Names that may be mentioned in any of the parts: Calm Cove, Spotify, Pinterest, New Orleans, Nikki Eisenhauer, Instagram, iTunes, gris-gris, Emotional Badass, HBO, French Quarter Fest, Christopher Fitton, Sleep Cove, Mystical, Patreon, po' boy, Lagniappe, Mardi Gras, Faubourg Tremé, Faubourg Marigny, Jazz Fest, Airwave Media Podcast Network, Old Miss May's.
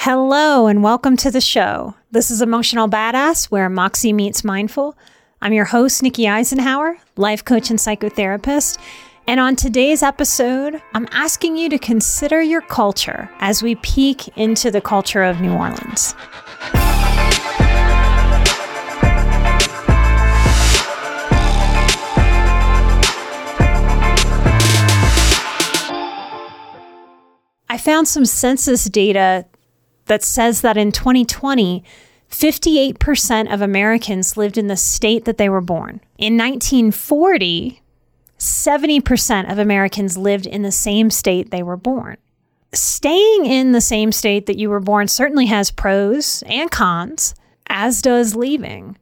Hello and welcome to the show. This is Emotional Badass, where Moxie meets Mindful. I'm your host, Nikki Eisenhauer, life coach and psychotherapist. And on today's episode, I'm asking you to consider your culture as we peek into the culture of New Orleans. I found some census data that says that in 2020, 58% of Americans lived in the state that they were born. In 1940, 70% of Americans lived in the same state they were born. Staying in the same state that you were born certainly has pros and cons, as does leaving.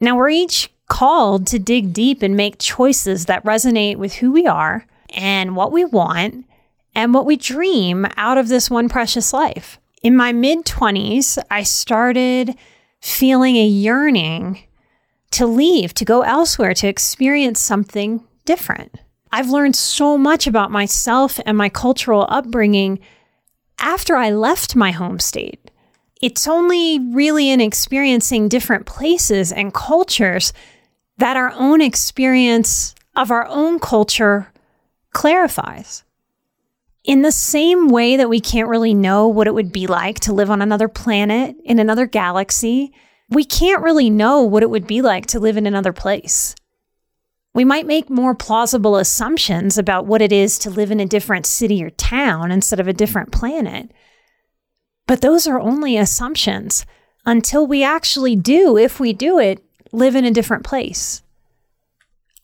Now, we're each called to dig deep and make choices that resonate with who we are and what we want and what we dream out of this one precious life. In my mid-20s, I started feeling a yearning to leave, to go elsewhere, to experience something different. I've learned so much about myself and my cultural upbringing after I left my home state. It's only really in experiencing different places and cultures that our own experience of our own culture clarifies. In the same way that we can't really know what it would be like to live on another planet, in another galaxy, we can't really know what it would be like to live in another place. We might make more plausible assumptions about what it is to live in a different city or town instead of a different planet. But those are only assumptions until we actually do, if we do it, live in a different place.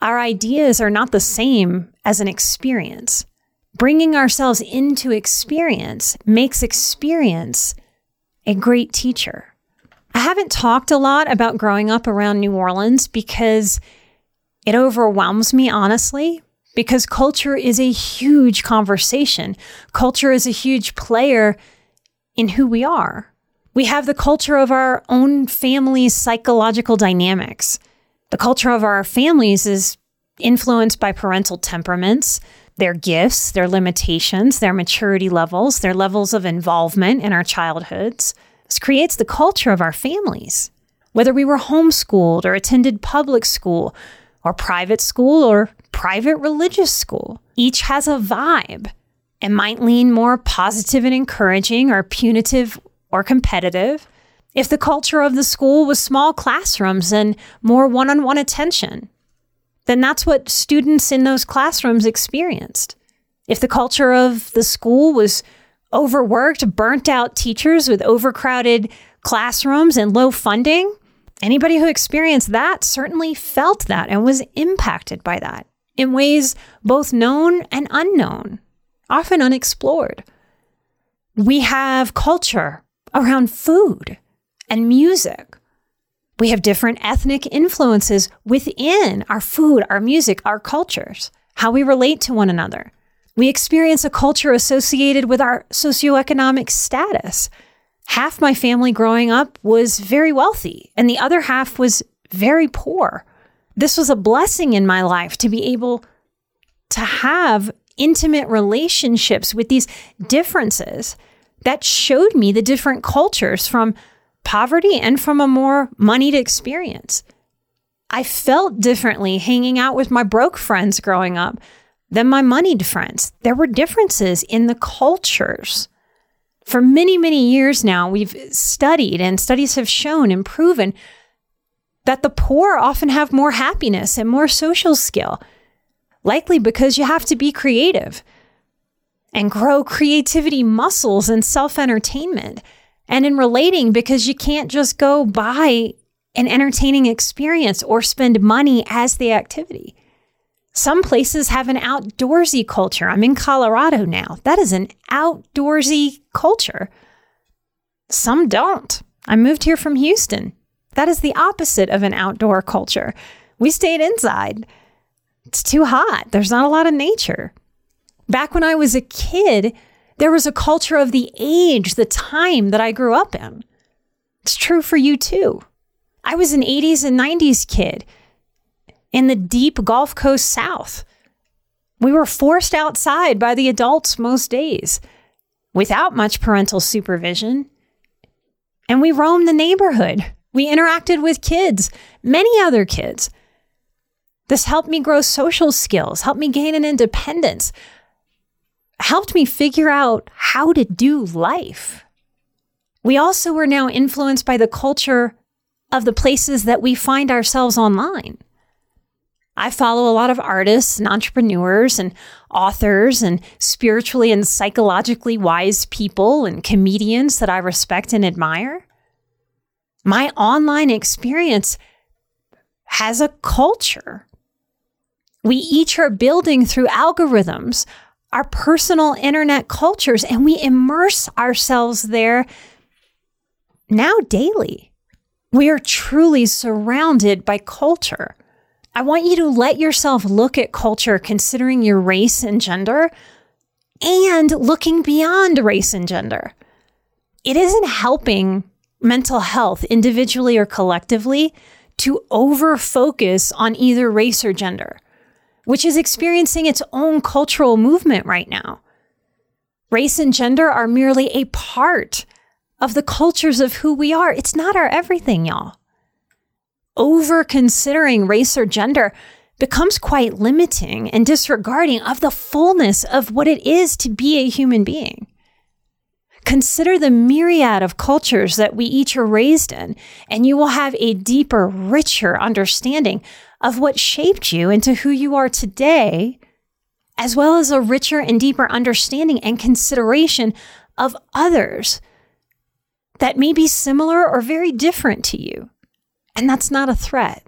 Our ideas are not the same as an experience. Bringing ourselves into experience makes experience a great teacher. I haven't talked a lot about growing up around New Orleans because it overwhelms me, honestly, because culture is a huge conversation. Culture is a huge player in who we are. We have the culture of our own family's psychological dynamics. The culture of our families is influenced by parental temperaments, their gifts, their limitations, their maturity levels, their levels of involvement in our childhoods. This creates the culture of our families. Whether we were homeschooled or attended public school or private school or private religious school, each has a vibe and might lean more positive and encouraging or punitive or competitive. If the culture of the school was small classrooms and more one-on-one attention, then that's what students in those classrooms experienced. If the culture of the school was overworked, burnt out teachers with overcrowded classrooms and low funding, anybody who experienced that certainly felt that and was impacted by that in ways both known and unknown, often unexplored. We have culture around food and music. We have different ethnic influences within our food, our music, our cultures, how we relate to one another. We experience a culture associated with our socioeconomic status. Half my family growing up was very wealthy, and the other half was very poor. This was a blessing in my life to be able to have intimate relationships with these differences that showed me the different cultures from poverty and from a more moneyed experience. I felt differently hanging out with my broke friends growing up than my moneyed friends. There were differences in the cultures. For many, many years now, we've studied, and studies have shown and proven that the poor often have more happiness and more social skill, likely because you have to be creative and grow creativity muscles and self-entertainment, and in relating, because you can't just go buy an entertaining experience or spend money as the activity. Some places have an outdoorsy culture. I'm in Colorado now. That is an outdoorsy culture. Some don't. I moved here from Houston. That is the opposite of an outdoor culture. We stayed inside. It's too hot. There's not a lot of nature. Back when I was a kid, there was a culture of the age, the time that I grew up in. It's true for you too. I was an 80s and 90s kid in the deep Gulf Coast South. We were forced outside by the adults most days without much parental supervision. And we roamed the neighborhood. We interacted with kids, many other kids. This helped me grow social skills, helped me gain an independence, helped me figure out how to do life. We also are now influenced by the culture of the places that we find ourselves online. I follow a lot of artists and entrepreneurs and authors and spiritually and psychologically wise people and comedians that I respect and admire. My online experience has a culture. We each are building through algorithms our personal internet cultures, and we immerse ourselves there now daily. We are truly surrounded by culture. I want you to let yourself look at culture considering your race and gender and looking beyond race and gender. It isn't helping mental health individually or collectively to over-focus on either race or gender, which is experiencing its own cultural movement right now. Race and gender are merely a part of the cultures of who we are. It's not our everything, y'all. Over-considering race or gender becomes quite limiting and disregarding of the fullness of what it is to be a human being. Consider the myriad of cultures that we each are raised in, and you will have a deeper, richer understanding of what shaped you into who you are today, as well as a richer and deeper understanding and consideration of others that may be similar or very different to you. And that's not a threat.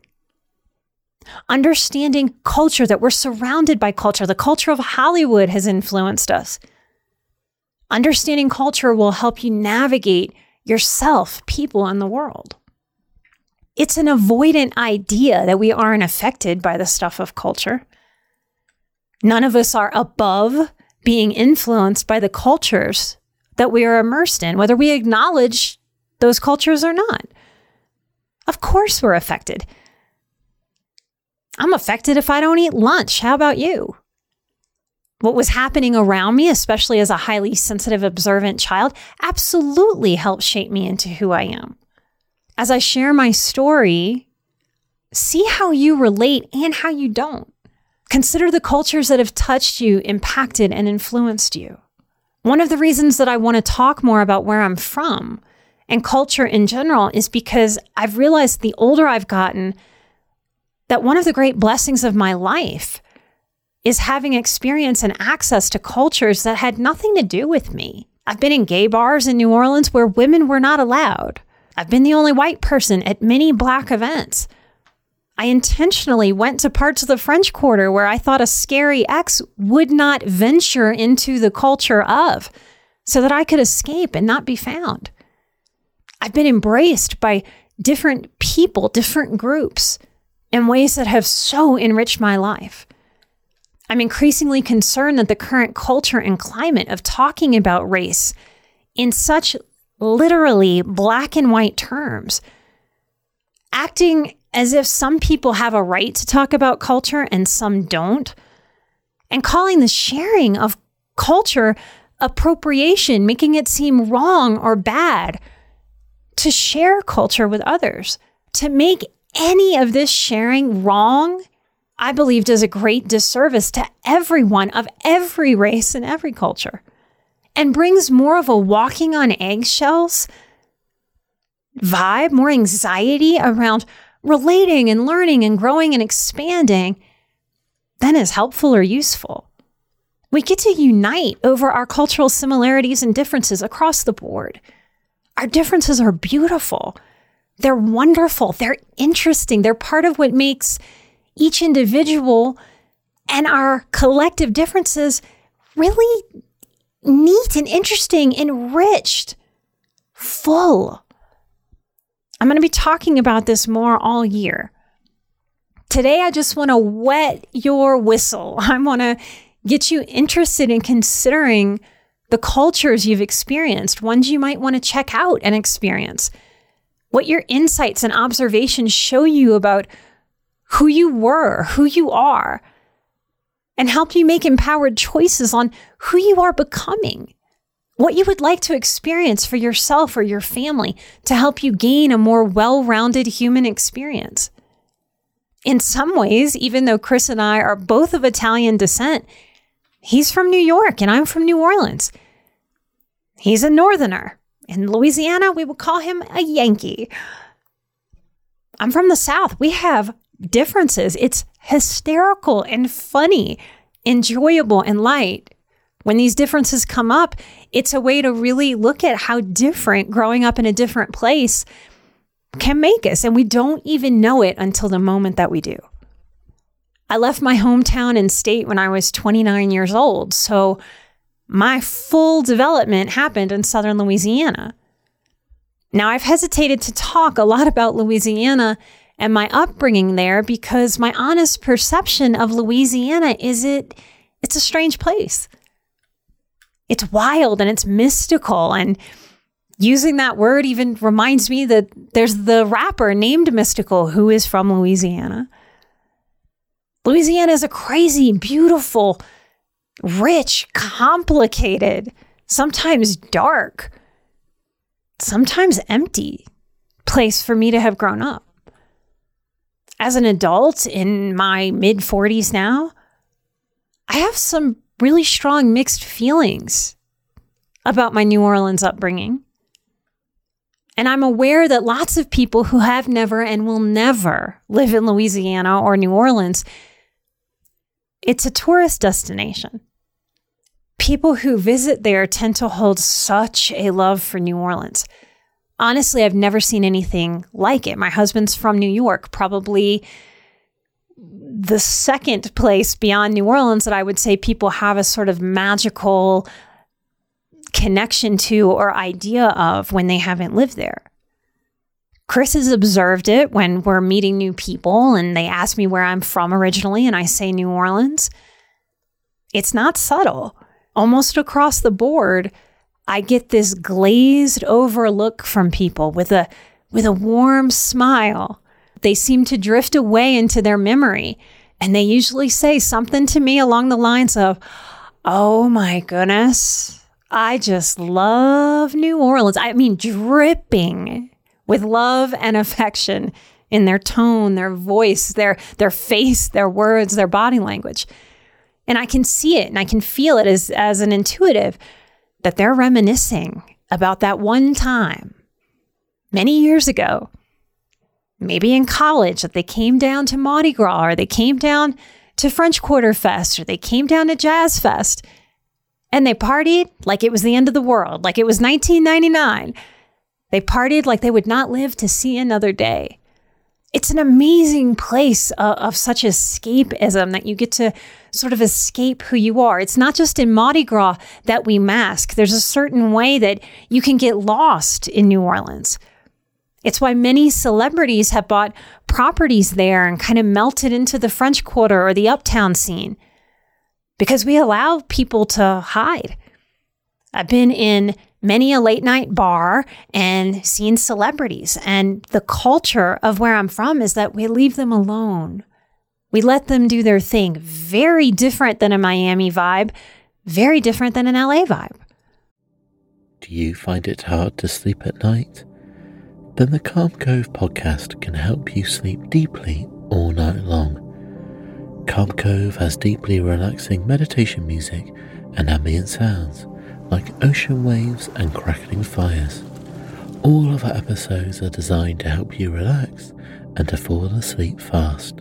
Understanding culture, that we're surrounded by culture. The culture of Hollywood has influenced us. Understanding culture will help you navigate yourself, people, and the world. It's an avoidant idea that we aren't affected by the stuff of culture. None of us are above being influenced by the cultures that we are immersed in, whether we acknowledge those cultures or not. Of course we're affected. I'm affected if I don't eat lunch. How about you? What was happening around me, especially as a highly sensitive, observant child, absolutely helped shape me into who I am. As I share my story, see how you relate and how you don't. Consider the cultures that have touched you, impacted, and influenced you. One of the reasons that I want to talk more about where I'm from and culture in general is because I've realized the older I've gotten that one of the great blessings of my life is having experience and access to cultures that had nothing to do with me. I've been in gay bars in New Orleans where women were not allowed. I've been the only white person at many Black events. I intentionally went to parts of the French Quarter where I thought a scary ex would not venture into the culture of, so that I could escape and not be found. I've been embraced by different people, different groups in ways that have so enriched my life. I'm increasingly concerned that the current culture and climate of talking about race in such literally black and white terms, acting as if some people have a right to talk about culture and some don't, and calling the sharing of culture appropriation, making it seem wrong or bad to share culture with others. To make any of this sharing wrong, I believe, does a great disservice to everyone of every race and every culture. and brings more of a walking on eggshells vibe, more anxiety around relating and learning and growing and expanding than is helpful or useful. We get to unite over our cultural similarities and differences across the board. Our differences are beautiful. They're wonderful. They're interesting. They're part of what makes each individual and our collective differences really neat and interesting, enriched, full. I'm going to be talking about this more all year. Today, I just want to wet your whistle. I want to get you interested in considering the cultures you've experienced, ones you might want to check out and experience, what your insights and observations show you about who you were, who you are, and help you make empowered choices on who you are becoming, what you would like to experience for yourself or your family to help you gain a more well-rounded human experience. In some ways, even though Chris and I are both of Italian descent, he's from New York and I'm from New Orleans. He's a northerner. In Louisiana, we would call him a Yankee. I'm from the South. We have differences. It's hysterical and funny, enjoyable and light. When these differences come up, it's a way to really look at how different growing up in a different place can make us. And we don't even know it until the moment that we do. I left my hometown and state when I was 29 years old. So my full development happened in southern Louisiana. Now, I've hesitated to talk a lot about Louisiana and my upbringing there because my honest perception of Louisiana is it's a strange place. It's wild and it's mystical, and using that word even reminds me that there's the rapper named Mystical who is from Louisiana. Louisiana is a crazy, beautiful, rich, complicated, sometimes dark, sometimes empty place for me to have grown up. As an adult in my mid-40s now, I have some really strong mixed feelings about my New Orleans upbringing. And I'm aware that lots of people who have never and will never live in Louisiana or New Orleans, it's a tourist destination. People who visit there tend to hold such a love for New Orleans. Honestly, I've never seen anything like it. My husband's from New York, probably the second place beyond New Orleans that I would say people have a sort of magical connection to or idea of when they haven't lived there. Chris has observed it when we're meeting new people and they ask me where I'm from originally and I say New Orleans. It's not subtle. Almost across the board, I get this glazed over look from people with a warm smile. They seem to drift away into their memory. And they usually say something to me along the lines of, "Oh my goodness, I just love New Orleans." I mean, dripping with love and affection in their tone, their voice, their face, their words, their body language. And I can see it and I can feel it as an intuitive that they're reminiscing about that one time many years ago, maybe in college, that they came down to Mardi Gras, or they came down to French Quarter Fest, or they came down to Jazz Fest, and they partied like it was the end of the world, like it was 1999. They partied like they would not live to see another day. It's an amazing place of such escapism that you get to sort of escape who you are. It's not just in Mardi Gras that we mask. There's a certain way that you can get lost in New Orleans. It's why many celebrities have bought properties there and kind of melted into the French Quarter or the uptown scene, because we allow people to hide. I've been in many a late night bar and seen celebrities, and the culture of where I'm from is that we leave them alone. We let them do their thing. Very different than a Miami vibe, very different than an LA vibe. Do you find it hard to sleep at night? Then the Calm Cove podcast can help you sleep deeply all night long. Calm Cove has deeply relaxing meditation music and ambient sounds, like ocean waves and crackling fires. All of our episodes are designed to help you relax and to fall asleep fast.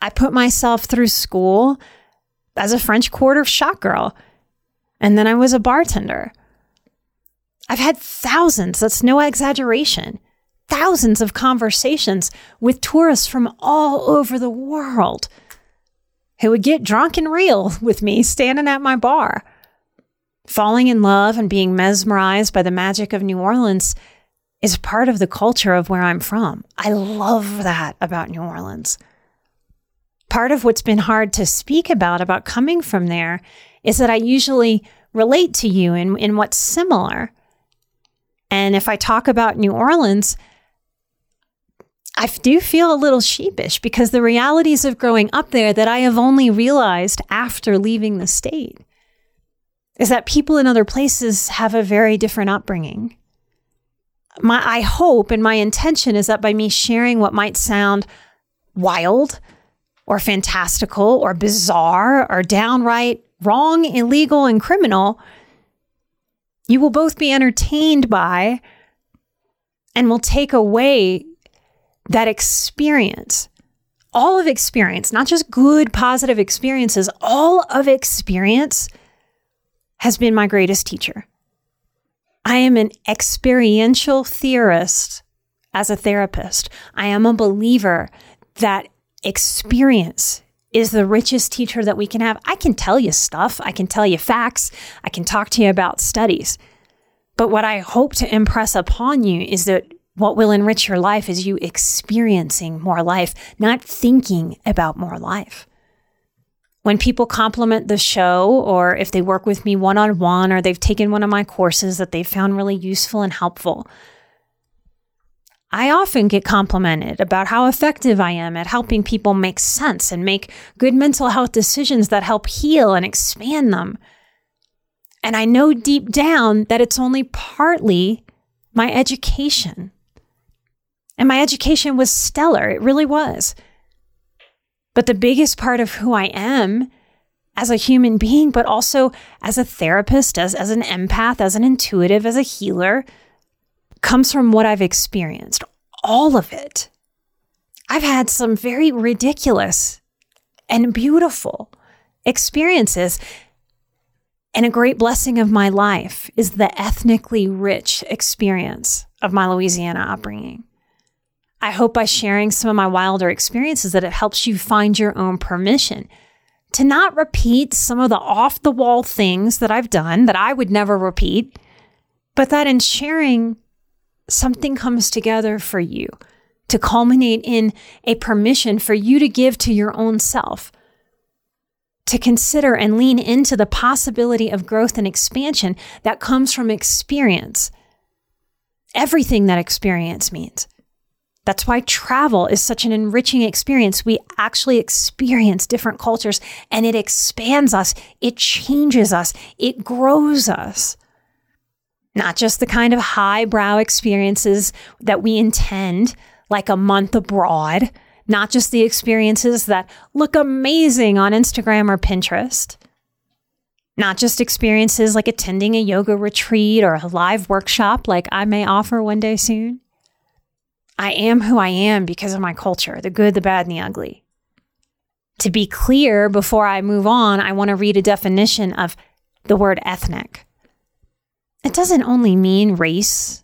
I put myself through school as a French Quarter shot girl, and then I was a bartender. I've had thousands, that's no exaggeration, thousands of conversations with tourists from all over the world who would get drunk and real with me standing at my bar. Falling in love and being mesmerized by the magic of New Orleans is part of the culture of where I'm from. I love that about New Orleans. Part of what's been hard to speak about coming from there is that I usually relate to you in what's similar. And if I talk about New Orleans, I do feel a little sheepish because the realities of growing up there that I have only realized after leaving the state is that people in other places have a very different upbringing. I hope and my intention is that by me sharing what might sound wild or fantastical, or bizarre, or downright wrong, illegal, and criminal, you will both be entertained by and will take away that experience. All of experience, not just good, positive experiences, all of experience has been my greatest teacher. I am an experiential theorist as a therapist. I am a believer that experience is the richest teacher that we can have. I can tell you stuff. I can tell you facts. I can talk to you about studies. But what I hope to impress upon you is that what will enrich your life is you experiencing more life, not thinking about more life. When people compliment the show, or if they work with me one-on-one, or they've taken one of my courses that they found really useful and helpful, I often get complimented about how effective I am at helping people make sense and make good mental health decisions that help heal and expand them. And I know deep down that it's only partly my education. And my education was stellar, it really was. But the biggest part of who I am as a human being, but also as a therapist, as an empath, as an intuitive, as a healer, comes from what I've experienced, all of it. I've had some very ridiculous and beautiful experiences. And a great blessing of my life is the ethnically rich experience of my Louisiana upbringing. I hope by sharing some of my wilder experiences that it helps you find your own permission to not repeat some of the off-the-wall things that I've done that I would never repeat, but that in sharing, something comes together for you to culminate in a permission for you to give to your own self, to consider and lean into the possibility of growth and expansion that comes from experience. Everything that experience means. That's why travel is such an enriching experience. We actually experience different cultures and it expands us, it changes us, it grows us. Not just the kind of highbrow experiences that we intend, like a month abroad, not just the experiences that look amazing on Instagram or Pinterest, not just experiences like attending a yoga retreat or a live workshop like I may offer one day soon. I am who I am because of my culture, the good, the bad, and the ugly. To be clear, before I move on, I want to read a definition of the word ethnic. It doesn't only mean race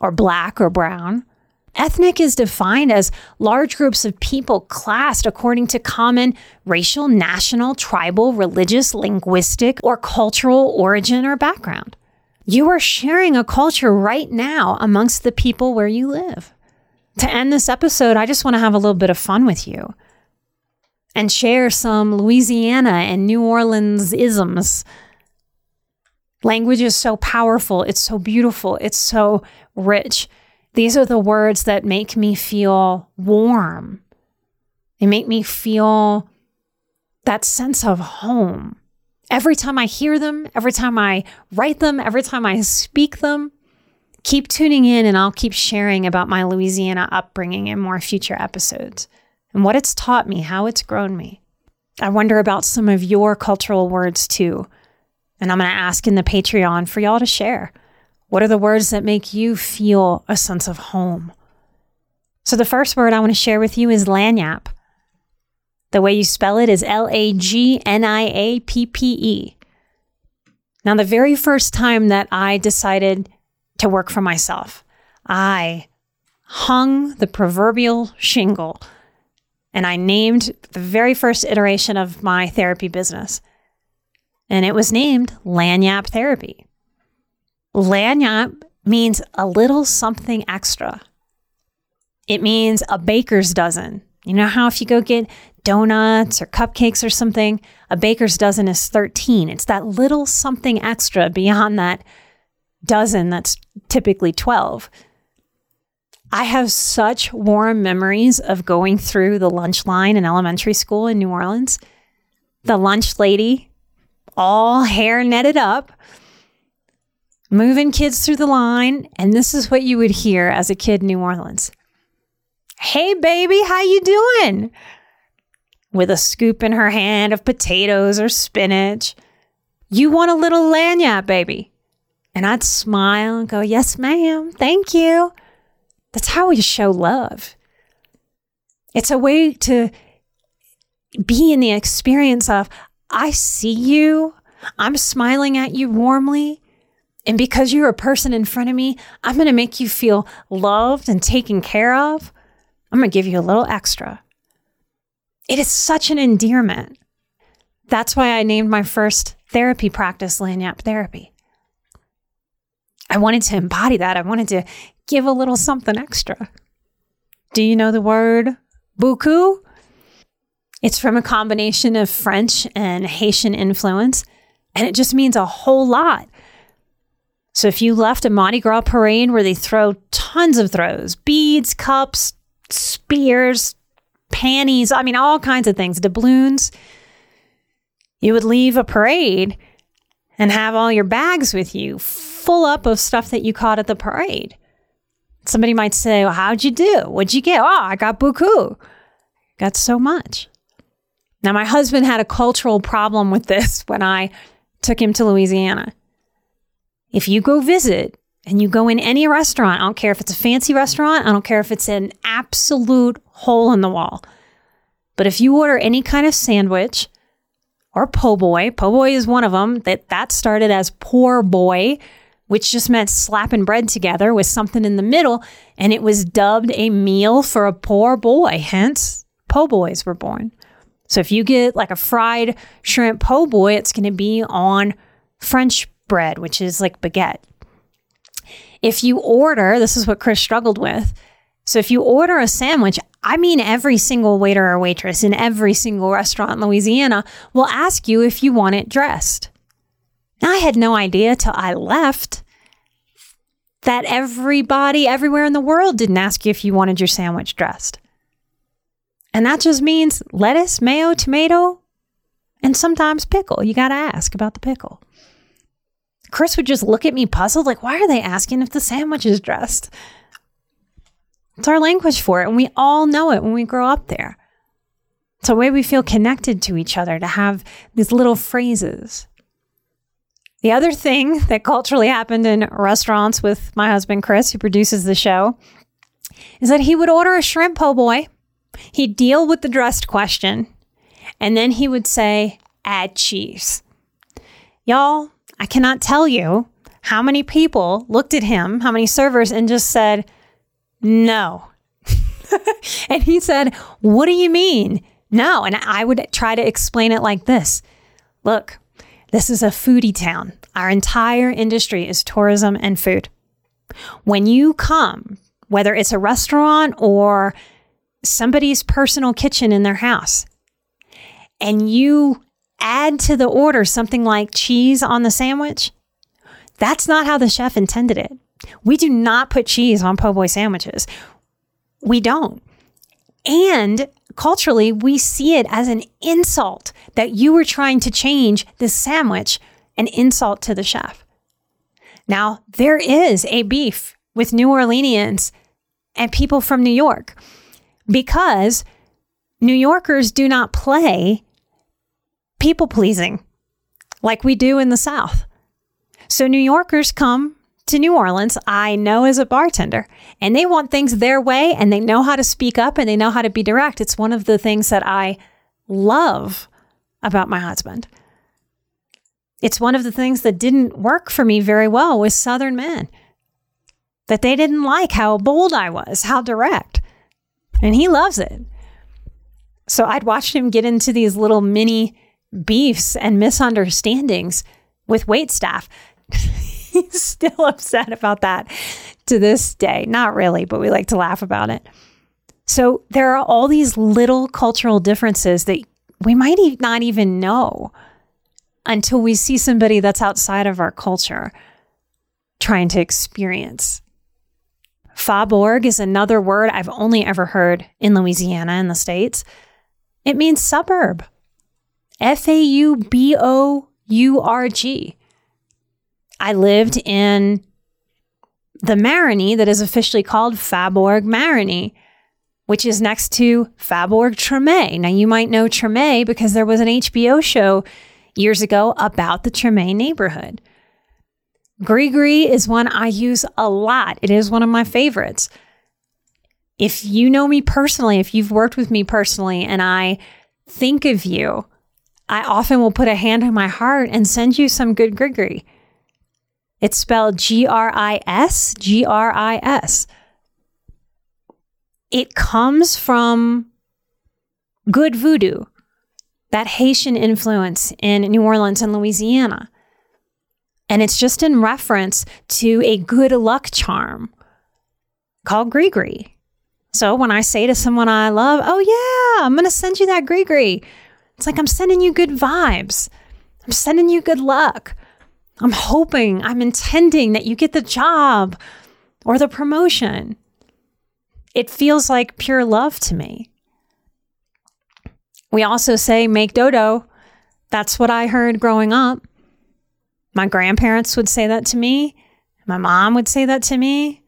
or black or brown. Ethnic is defined as large groups of people classed according to common racial, national, tribal, religious, linguistic, or cultural origin or background. You are sharing a culture right now amongst the people where you live. To end this episode, I just want to have a little bit of fun with you and share some Louisiana and New Orleans isms. Language is so powerful. It's so beautiful. It's so rich. These are the words that make me feel warm. They make me feel that sense of home. Every time I hear them, every time I write them, every time I speak them, keep tuning in and I'll keep sharing about my Louisiana upbringing in more future episodes and what it's taught me, how it's grown me. I wonder about some of your cultural words too. And I'm going to ask in the Patreon for y'all to share. What are the words that make you feel a sense of home? So the first word I want to share with you is lagniappe. The way you spell it is L-A-G-N-I-A-P-P-E. Now, the very first time that I decided to work for myself, I hung the proverbial shingle and I named the very first iteration of my therapy business. And it was named Lagniappe Therapy. Lagniappe means a little something extra. It means a baker's dozen. You know how if you go get donuts or cupcakes or something, a baker's dozen is 13. It's that little something extra beyond that dozen that's typically 12. I have such warm memories of going through the lunch line in elementary school in New Orleans. The lunch lady, all hair netted up, moving kids through the line. And this is what you would hear as a kid in New Orleans. Hey, baby, how you doing? With a scoop in her hand of potatoes or spinach. You want a little lagniappe, baby? And I'd smile and go, yes, ma'am. Thank you. That's how we show love. It's a way to be in the experience of, I see you. I'm smiling at you warmly. And because you're a person in front of me, I'm going to make you feel loved and taken care of. I'm going to give you a little extra. It is such an endearment. That's why I named my first therapy practice Lagniappe Therapy. I wanted to embody that. I wanted to give a little something extra. Do you know the word beaucoup? It's from a combination of French and Haitian influence, and it just means a whole lot. So if you left a Mardi Gras parade where they throw tons of throws, beads, cups, spears, panties, I mean, all kinds of things, doubloons, you would leave a parade and have all your bags with you full up of stuff that you caught at the parade. Somebody might say, well, how'd you do? What'd you get? Oh, I got beaucoup. Got so much. Now, my husband had a cultural problem with this when I took him to Louisiana. If you go visit and you go in any restaurant, I don't care if it's a fancy restaurant, I don't care if it's an absolute hole in the wall, but if you order any kind of sandwich or po' boy is one of them, that started as poor boy, which just meant slapping bread together with something in the middle, and it was dubbed a meal for a poor boy, hence po' boys were born. So if you get like a fried shrimp po' boy, it's going to be on French bread, which is like baguette. If you order, this is what Chris struggled with. So if you order a sandwich, I mean, every single waiter or waitress in every single restaurant in Louisiana will ask you if you want it dressed. Now, I had no idea till I left that everybody everywhere in the world didn't ask you if you wanted your sandwich dressed. And that just means lettuce, mayo, tomato, and sometimes pickle. You got to ask about the pickle. Chris would just look at me puzzled, like, why are they asking if the sandwich is dressed? It's our language for it, and we all know it when we grow up there. It's a way we feel connected to each other, to have these little phrases. The other thing that culturally happened in restaurants with my husband, Chris, who produces the show, is that he would order a shrimp po' boy. He'd deal with the dressed question, and then he would say, add cheese. Y'all, I cannot tell you how many people looked at him, how many servers, and just said, no. And he said, what do you mean? No. And I would try to explain it like this. Look, this is a foodie town. Our entire industry is tourism and food. When you come, whether it's a restaurant or somebody's personal kitchen in their house, and you add to the order something like cheese on the sandwich, That's not how the chef intended it. We do not put cheese on po' boy sandwiches. We don't. And culturally, we see it as an insult that you were trying to change this sandwich, an insult to the chef. Now, there is a beef with New Orleanians and people from New York because New Yorkers do not play people-pleasing like we do in the South. So New Yorkers come to New Orleans, I know as a bartender, and they want things their way, and they know how to speak up, and they know how to be direct. It's one of the things that I love about my husband. It's one of the things that didn't work for me very well with Southern men, that they didn't like how bold I was, how direct, and he loves it. So I'd watched him get into these little mini beefs and misunderstandings with waitstaff. He's still upset about that to this day. Not really, but we like to laugh about it. So there are all these little cultural differences that we might not even know until we see somebody that's outside of our culture trying to experience. Faubourg is another word I've only ever heard in Louisiana, in the States. It means suburb. F-A-U-B-O-U-R-G. I lived in the Marigny that is officially called Faubourg Marigny, which is next to Faubourg Tremé. Now, you might know Tremé because there was an HBO show years ago about the Tremé neighborhood. Gris-gris is one I use a lot. It is one of my favorites. If you know me personally, if you've worked with me personally and I think of you, I often will put a hand on my heart and send you some good gris-gris. It's spelled G-R-I-S, G-R-I-S. It comes from good voodoo, that Haitian influence in New Orleans and Louisiana. And it's just in reference to a good luck charm called gris-gris. So when I say to someone I love, oh yeah, I'm going to send you that gris-gris. It's like I'm sending you good vibes. I'm sending you good luck. I'm hoping, I'm intending that you get the job or the promotion. It feels like pure love to me. We also say make dodo. That's what I heard growing up. My grandparents would say that to me. My mom would say that to me.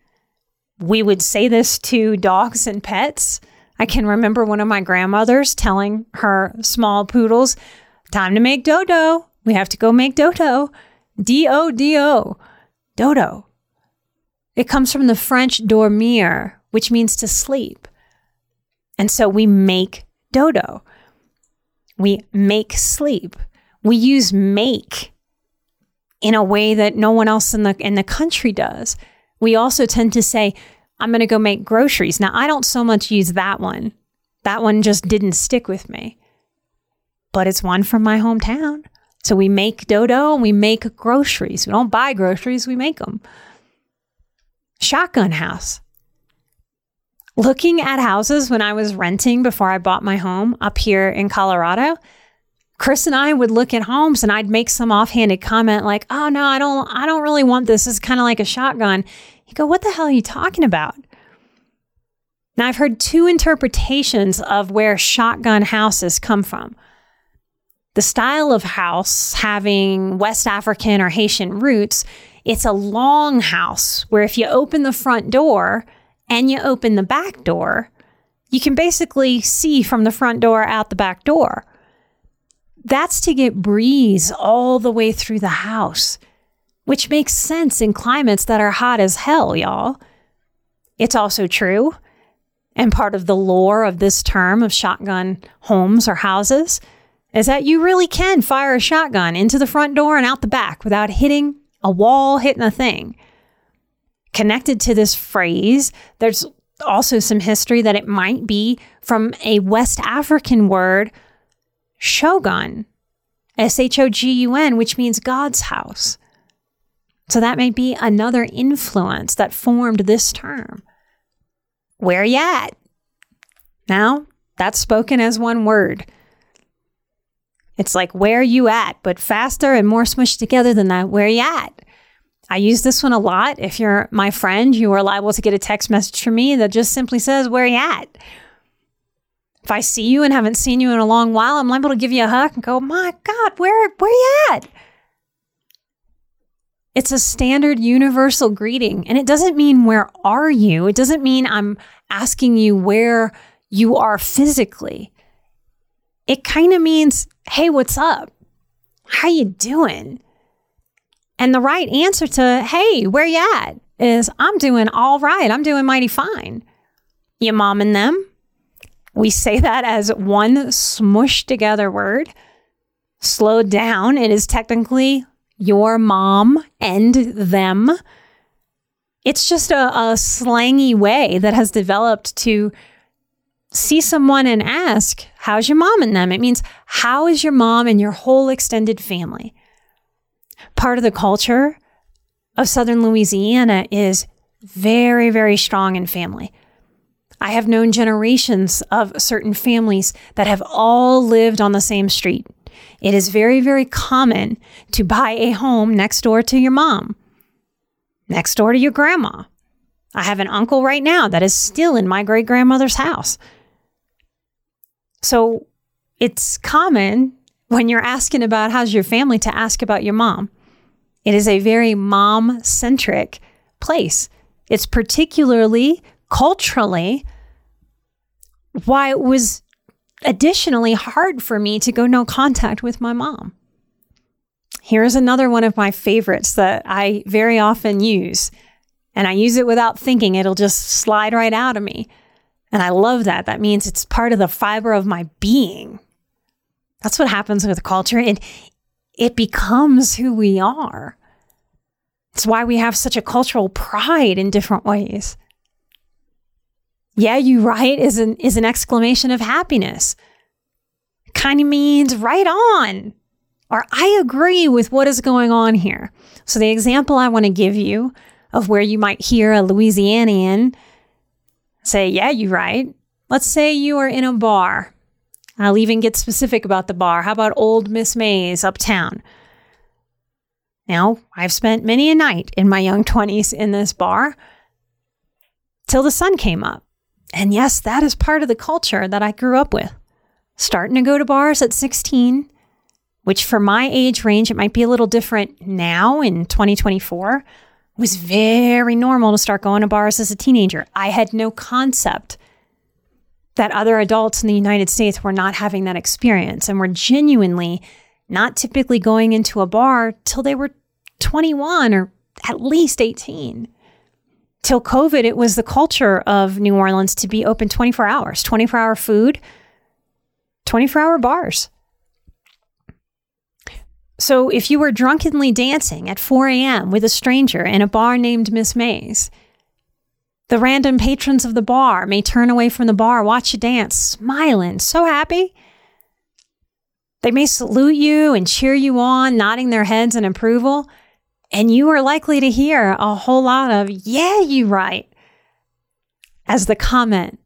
We would say this to dogs and pets. I can remember one of my grandmothers telling her small poodles, time to make dodo. We have to go make dodo. D-O-D-O, dodo. It comes from the French dormir, which means to sleep. And so we make dodo. We make sleep. We use make in a way that no one else in the country does. We also tend to say, I'm going to go make groceries. Now, I don't so much use that one. That one just didn't stick with me. But it's one from my hometown. So we make dodo and we make groceries. We don't buy groceries, we make them. Shotgun house. Looking at houses when I was renting before I bought my home up here in Colorado, Chris and I would look at homes and I'd make some offhanded comment like, oh no, I don't really want this. It's kind of like a shotgun. You go, what the hell are you talking about? Now I've heard two interpretations of where shotgun houses come from. The style of house having West African or Haitian roots, it's a long house where if you open the front door and you open the back door, you can basically see from the front door out the back door. That's to get breeze all the way through the house, which makes sense in climates that are hot as hell, y'all. It's also true, and part of the lore of this term of shotgun homes or houses, is that you really can fire a shotgun into the front door and out the back without hitting a wall, hitting a thing. Connected to this phrase, there's also some history that it might be from a West African word, shogun, S-H-O-G-U-N, which means God's house. So that may be another influence that formed this term. Where you at? Now, that's spoken as one word. It's like, where you at? But faster and more smushed together than that, where you at? I use this one a lot. If you're my friend, you are liable to get a text message from me that just simply says, where you at? If I see you and haven't seen you in a long while, I'm liable to give you a hug and go, my God, where you at? It's a standard universal greeting. And it doesn't mean where are you? It doesn't mean I'm asking you where you are physically. It kind of means, hey, what's up? How you doing? And the right answer to, hey, where you at? Is I'm doing all right. I'm doing mighty fine. You mom and them. We say that as one smushed together word. Slowed down, it is technically your mom and them. It's just a slangy way that has developed to see someone and ask, how's your mom and them? It means, how is your mom and your whole extended family? Part of the culture of Southern Louisiana is very, very strong in family. I have known generations of certain families that have all lived on the same street. It is very, very common to buy a home next door to your mom, next door to your grandma. I have an uncle right now that is still in my great-grandmother's house. So it's common when you're asking about how's your family to ask about your mom. It is a very mom-centric place. It's particularly culturally why it was additionally hard for me to go no contact with my mom. Here's another one of my favorites that I very often use. And I use it without thinking. It'll just slide right out of me. And I love that. That means it's part of the fiber of my being. That's what happens with culture. And it becomes who we are. It's why we have such a cultural pride in different ways. Yeah, you right is an exclamation of happiness. Kind of means right on. Or I agree with what is going on here. So the example I want to give you of where you might hear a Louisianian say, yeah, you right. Let's say you are in a bar. I'll even get specific about the bar. How about Old Miss May's uptown? Now, I've spent many a night in my young 20s in this bar till the sun came up. And yes, that is part of the culture that I grew up with. Starting to go to bars at 16, which for my age range, it might be a little different now in 2024, was very normal to start going to bars as a teenager. I had no concept that other adults in the United States were not having that experience and were genuinely not typically going into a bar till they were 21 or at least 18. Till COVID, it was the culture of New Orleans to be open 24 hours, 24-hour food, 24-hour bars. So if you were drunkenly dancing at 4 a.m. with a stranger in a bar named Miss Mays, the random patrons of the bar may turn away from the bar, watch you dance, smiling, so happy. They may salute you and cheer you on, nodding their heads in approval. And you are likely to hear a whole lot of, yeah, you right, as the comment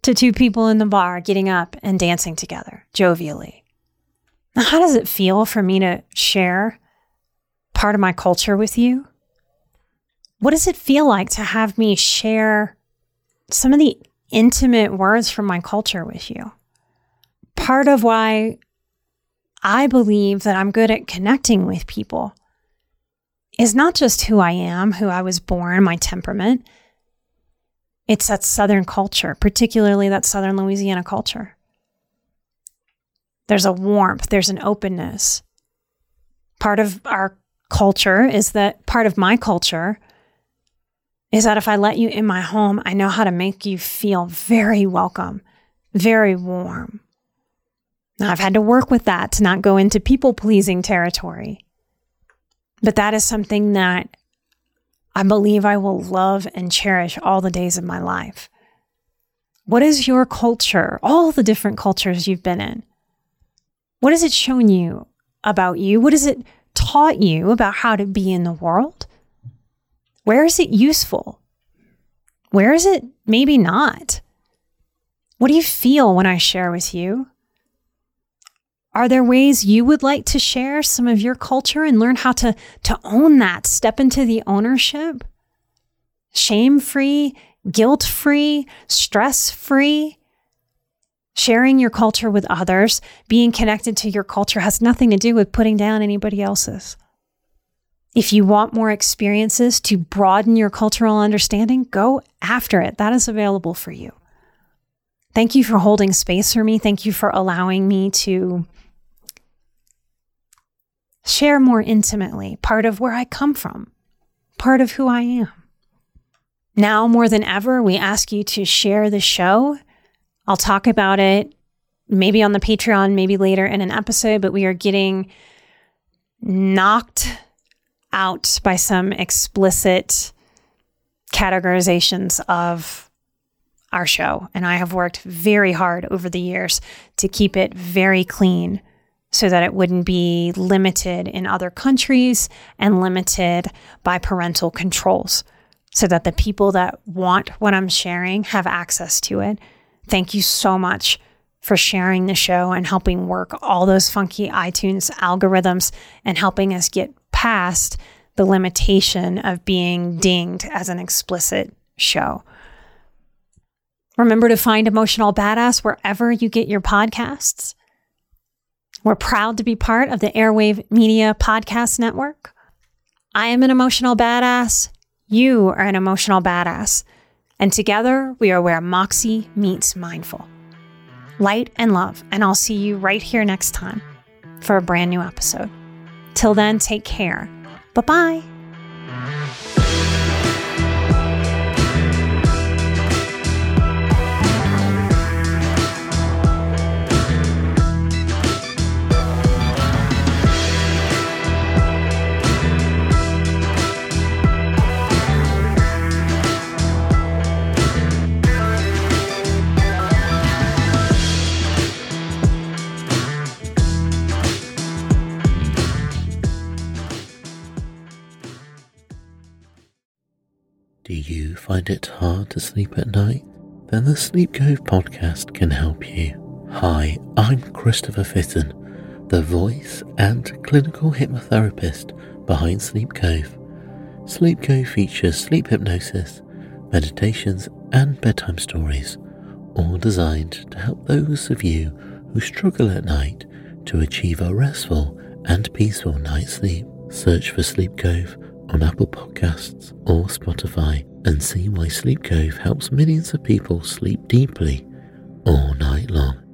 to two people in the bar getting up and dancing together jovially. Now, how does it feel for me to share part of my culture with you? What does it feel like to have me share some of the intimate words from my culture with you? Part of why I believe that I'm good at connecting with people is not just who I am, who I was born, my temperament. It's that Southern culture, particularly that Southern Louisiana culture. There's a warmth. There's an openness. Part of our culture is that part of my culture is that if I let you in my home, I know how to make you feel very welcome, very warm. Now, I've had to work with that to not go into people-pleasing territory. But that is something that I believe I will love and cherish all the days of my life. What is your culture? All the different cultures you've been in. What has it shown you about you? What has it taught you about how to be in the world? Where is it useful? Where is it maybe not? What do you feel when I share with you? Are there ways you would like to share some of your culture and learn how to own that, step into the ownership? Shame-free, guilt-free, stress-free. Sharing your culture with others, being connected to your culture has nothing to do with putting down anybody else's. If you want more experiences to broaden your cultural understanding, go after it. That is available for you. Thank you for holding space for me. Thank you for allowing me to share more intimately part of where I come from, part of who I am. Now more than ever, we ask you to share the show. I'll talk about it maybe on the Patreon, maybe later in an episode, but we are getting knocked out by some explicit categorizations of our show. And I have worked very hard over the years to keep it very clean so that it wouldn't be limited in other countries and limited by parental controls so that the people that want what I'm sharing have access to it. Thank you so much for sharing the show and helping work all those funky iTunes algorithms and helping us get past the limitation of being dinged as an explicit show. Remember to find Emotional Badass wherever you get your podcasts. We're proud to be part of the Airwave Media Podcast Network. I am an emotional badass. You are an emotional badass. And together, we are where Moxie meets mindful. Light and love. And I'll see you right here next time for a brand new episode. Till then, take care. Bye-bye. Do you find it hard to sleep at night? Then the Sleep Cove podcast can help you. Hi, I'm Christopher Fitton, the voice and clinical hypnotherapist behind Sleep Cove. Sleep Cove features sleep hypnosis, meditations and bedtime stories, all designed to help those of you who struggle at night to achieve a restful and peaceful night's sleep. Search for Sleep Cove on Apple Podcasts or Spotify and see why Sleep Cove helps millions of people sleep deeply all night long.